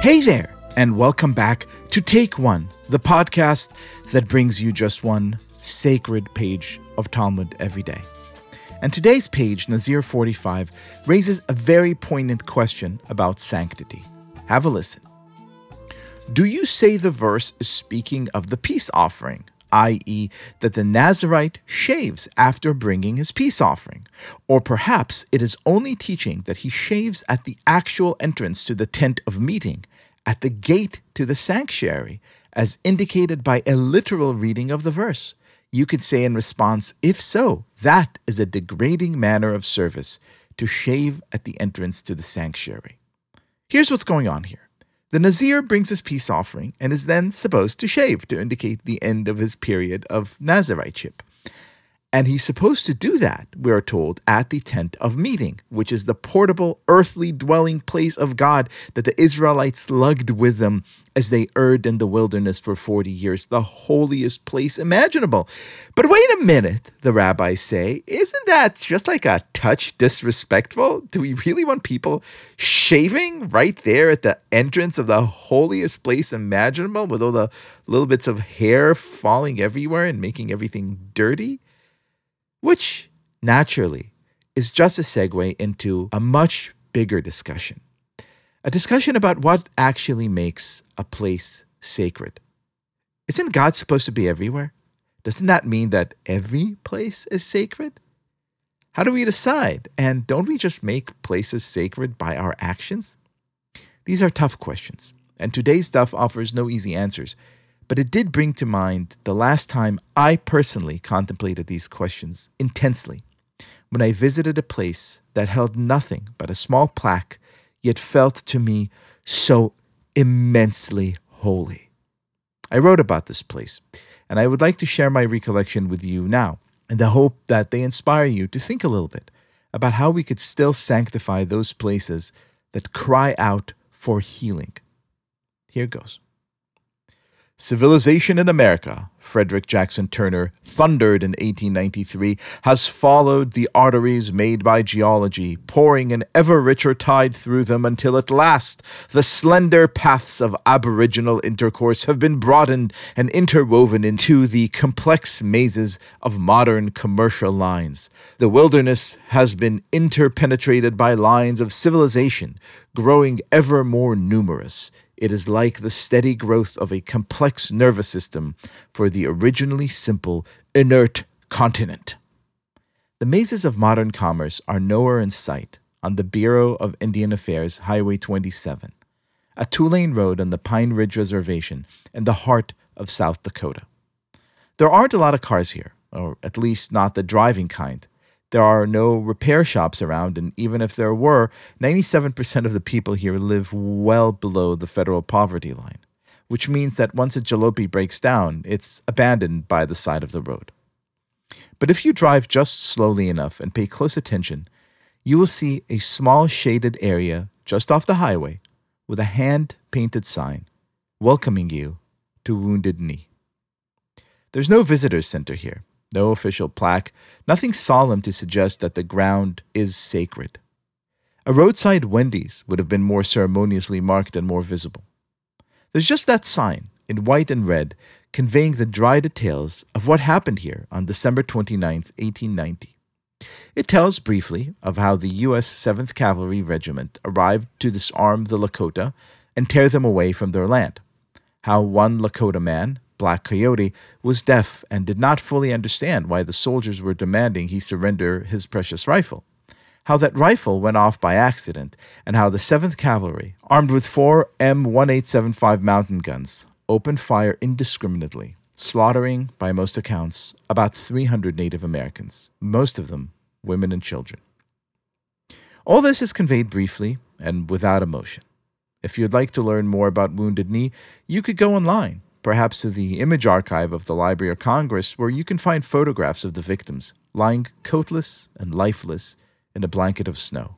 Hey there, and welcome back to Take One, the podcast that brings you just one sacred page of Talmud every day. And today's page, Nazir 45, raises a very poignant question about sanctity. Have a listen. Do you say the verse is speaking of the peace offering, i.e. that the Nazirite shaves after bringing his peace offering? Or perhaps it is only teaching that he shaves at the actual entrance to the tent of meeting, at the gate to the sanctuary, as indicated by a literal reading of the verse. You could say in response, if so, that is a degrading manner of service, to shave at the entrance to the sanctuary. Here's what's going on here. The Nazir brings his peace offering and is then supposed to shave to indicate the end of his period of Naziriteship. And he's supposed to do that, we are told, at the tent of meeting, which is the portable, earthly dwelling place of God that the Israelites lugged with them as they erred in the wilderness for 40 years, the holiest place imaginable. But wait a minute, the rabbis say, isn't that just like a touch disrespectful? Do we really want people shaving right there at the entrance of the holiest place imaginable with all the little bits of hair falling everywhere and making everything dirty? Which, naturally, is just a segue into a much bigger discussion. A discussion about what actually makes a place sacred. Isn't God supposed to be everywhere? Doesn't that mean that every place is sacred? How do we decide? And don't we just make places sacred by our actions? These are tough questions, and today's stuff offers no easy answers. But it did bring to mind the last time I personally contemplated these questions intensely, when I visited a place that held nothing but a small plaque, yet felt to me so immensely holy. I wrote about this place, and I would like to share my recollection with you now, in the hope that they inspire you to think a little bit about how we could still sanctify those places that cry out for healing. Here goes. Civilization in America, Frederick Jackson Turner thundered in 1893, has followed the arteries made by geology, pouring an ever richer tide through them until at last the slender paths of aboriginal intercourse have been broadened and interwoven into the complex mazes of modern commercial lines. The wilderness has been interpenetrated by lines of civilization, growing ever more numerous. It is like the steady growth of a complex nervous system for the originally simple, inert continent. The mazes of modern commerce are nowhere in sight on the Bureau of Indian Affairs, Highway 27, a two-lane road on the Pine Ridge Reservation in the heart of South Dakota. There aren't a lot of cars here, or at least not the driving kind. There are no repair shops around, and even if there were, 97% of the people here live well below the federal poverty line, which means that once a jalopy breaks down, it's abandoned by the side of the road. But if you drive just slowly enough and pay close attention, you will see a small shaded area just off the highway with a hand-painted sign welcoming you to Wounded Knee. There's no visitor center here. No official plaque, nothing solemn to suggest that the ground is sacred. A roadside Wendy's would have been more ceremoniously marked and more visible. There's just that sign, in white and red, conveying the dry details of what happened here on December 29th, 1890. It tells briefly of how the U.S. 7th Cavalry Regiment arrived to disarm the Lakota and tear them away from their land, how one Lakota man, Black Coyote, was deaf and did not fully understand why the soldiers were demanding he surrender his precious rifle, how that rifle went off by accident, and how the 7th Cavalry, armed with four M1875 mountain guns, opened fire indiscriminately, slaughtering, by most accounts, about 300 Native Americans, most of them women and children. All this is conveyed briefly and without emotion. If you'd like to learn more about Wounded Knee, you could go online, perhaps to the image archive of the Library of Congress, where you can find photographs of the victims lying coatless and lifeless in a blanket of snow.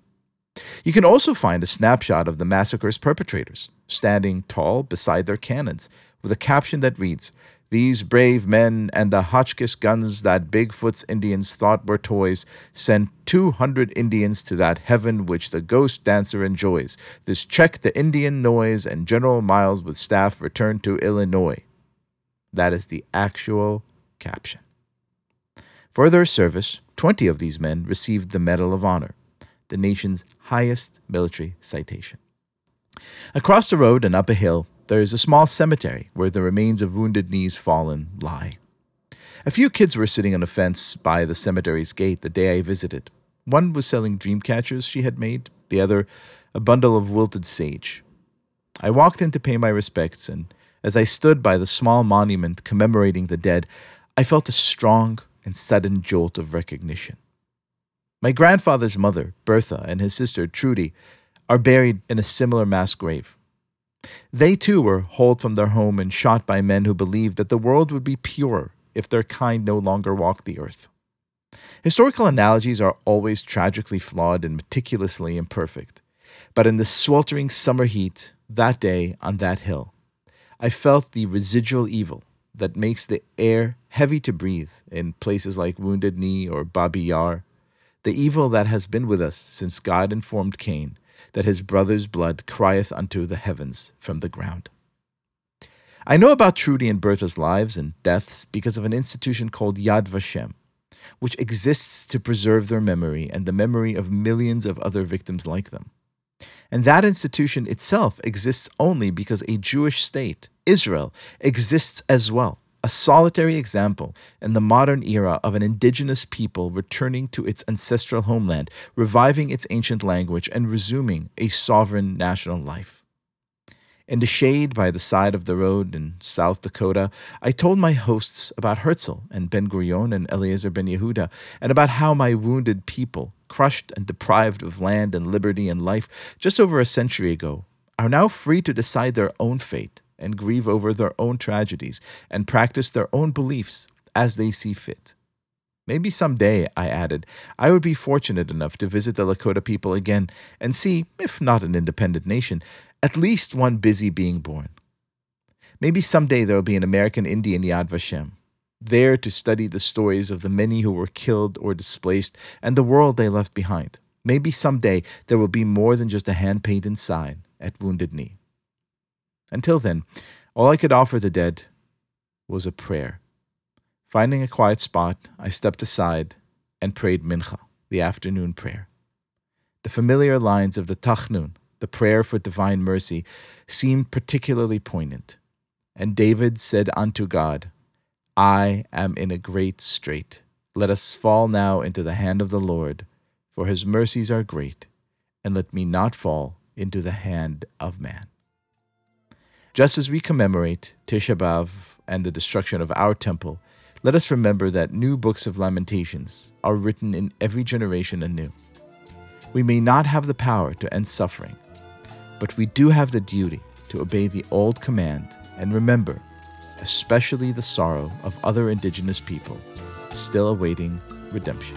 You can also find a snapshot of the massacre's perpetrators, standing tall beside their cannons, with a caption that reads, These brave men and the Hotchkiss guns that Bigfoot's Indians thought were toys sent 200 Indians to that heaven which the ghost dancer enjoys. This checked the Indian noise, and General Miles with staff returned to Illinois. That is the actual caption. For their service, 20 of these men received the Medal of Honor, the nation's highest military citation. Across the road and up a hill, there is a small cemetery where the remains of Wounded Knee's fallen lie. A few kids were sitting on a fence by the cemetery's gate the day I visited. One was selling dream catchers she had made, the other a bundle of wilted sage. I walked in to pay my respects, and as I stood by the small monument commemorating the dead, I felt a strong and sudden jolt of recognition. My grandfather's mother, Bertha, and his sister, Trudy, are buried in a similar mass grave. They too were hauled from their home and shot by men who believed that the world would be purer if their kind no longer walked the earth. Historical analogies are always tragically flawed and meticulously imperfect. But in the sweltering summer heat, that day on that hill, I felt the residual evil that makes the air heavy to breathe in places like Wounded Knee or Babi Yar, the evil that has been with us since God informed Cain that his brother's blood crieth unto the heavens from the ground. I know about Trudy and Bertha's lives and deaths because of an institution called Yad Vashem, which exists to preserve their memory and the memory of millions of other victims like them. And that institution itself exists only because a Jewish state, Israel, exists as well, a solitary example in the modern era of an indigenous people returning to its ancestral homeland, reviving its ancient language, and resuming a sovereign national life. In the shade by the side of the road in South Dakota, I told my hosts about Herzl and Ben-Gurion and Eliezer Ben-Yehuda, and about how my wounded people, crushed and deprived of land and liberty and life just over a century ago, are now free to decide their own fate and grieve over their own tragedies, and practice their own beliefs as they see fit. Maybe someday, I added, I would be fortunate enough to visit the Lakota people again and see, if not an independent nation, at least one busy being born. Maybe someday there will be an American Indian Yad Vashem, there to study the stories of the many who were killed or displaced and the world they left behind. Maybe someday there will be more than just a hand-painted sign at Wounded Knee. Until then, all I could offer the dead was a prayer. Finding a quiet spot, I stepped aside and prayed Mincha, the afternoon prayer. The familiar lines of the Tachanun, the prayer for divine mercy, seemed particularly poignant. And David said unto God, I am in a great strait. Let us fall now into the hand of the Lord, for his mercies are great, and let me not fall into the hand of man. Just as we commemorate Tisha B'Av and the destruction of our temple, let us remember that new books of lamentations are written in every generation anew. We may not have the power to end suffering, but we do have the duty to obey the old command and remember, especially the sorrow of other indigenous people still awaiting redemption.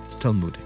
Talmudic.